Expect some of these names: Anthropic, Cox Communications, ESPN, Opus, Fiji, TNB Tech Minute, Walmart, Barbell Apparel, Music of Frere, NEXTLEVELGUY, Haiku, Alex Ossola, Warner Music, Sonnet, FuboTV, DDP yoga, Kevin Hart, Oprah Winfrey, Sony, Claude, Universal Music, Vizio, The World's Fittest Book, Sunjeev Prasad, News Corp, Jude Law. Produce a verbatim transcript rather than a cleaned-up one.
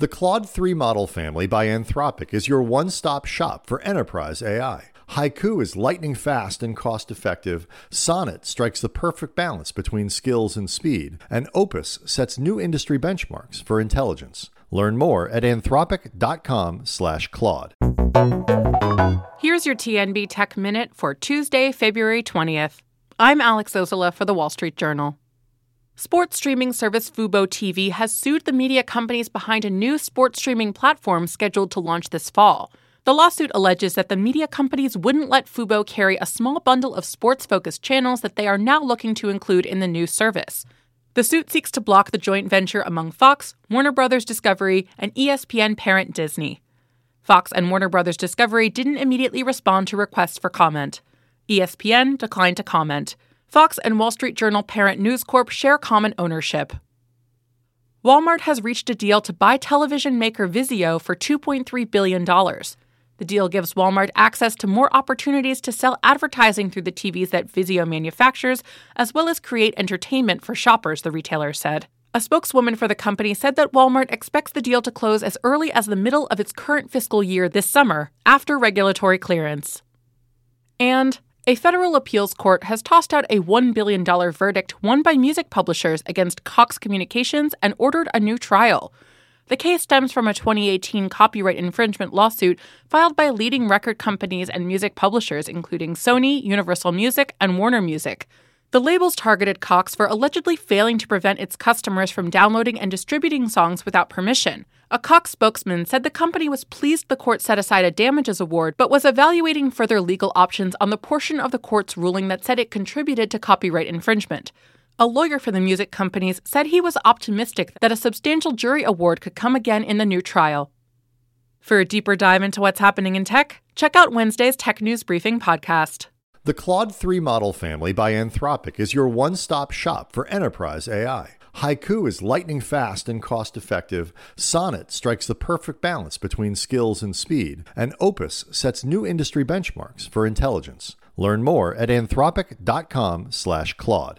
The Claude three model family by Anthropic is your one-stop shop for enterprise A I. Haiku is lightning fast and cost-effective. Sonnet strikes the perfect balance between skills and speed. And Opus sets new industry benchmarks for intelligence. Learn more at anthropic.com slash Claude. Here's your T N B Tech Minute for Tuesday, February twentieth. I'm Alex Ossola for The Wall Street Journal. Sports streaming service FuboTV has sued the media companies behind a new sports streaming platform scheduled to launch this fall. The lawsuit alleges that the media companies wouldn't let Fubo carry a small bundle of sports-focused channels that they are now looking to include in the new service. The suit seeks to block the joint venture among Fox, Warner Brothers Discovery, and E S P N parent Disney. Fox and Warner Brothers Discovery didn't immediately respond to requests for comment. E S P N declined to comment. Fox and Wall Street Journal parent News Corp share common ownership. Walmart has reached a deal to buy television maker Vizio for two point three billion dollars. The deal gives Walmart access to more opportunities to sell advertising through the T Vs that Vizio manufactures, as well as create entertainment for shoppers, the retailer said. A spokeswoman for the company said that Walmart expects the deal to close as early as the middle of its current fiscal year this summer, after regulatory clearance. And a federal appeals court has tossed out a one billion dollars verdict won by music publishers against Cox Communications and ordered a new trial. The case stems from a twenty eighteen copyright infringement lawsuit filed by leading record companies and music publishers, including Sony, Universal Music, and Warner Music. The labels targeted Cox for allegedly failing to prevent its customers from downloading and distributing songs without permission. A Cox spokesman said the company was pleased the court set aside a damages award, but was evaluating further legal options on the portion of the court's ruling that said it contributed to copyright infringement. A lawyer for the music companies said he was optimistic that a substantial jury award could come again in the new trial. For a deeper dive into what's happening in tech, check out Wednesday's Tech News Briefing podcast. The Claude three model family by Anthropic is your one-stop shop for enterprise A I. Haiku is lightning fast and cost-effective. Sonnet strikes the perfect balance between skills and speed. And Opus sets new industry benchmarks for intelligence. Learn more at anthropic.com slash Claude.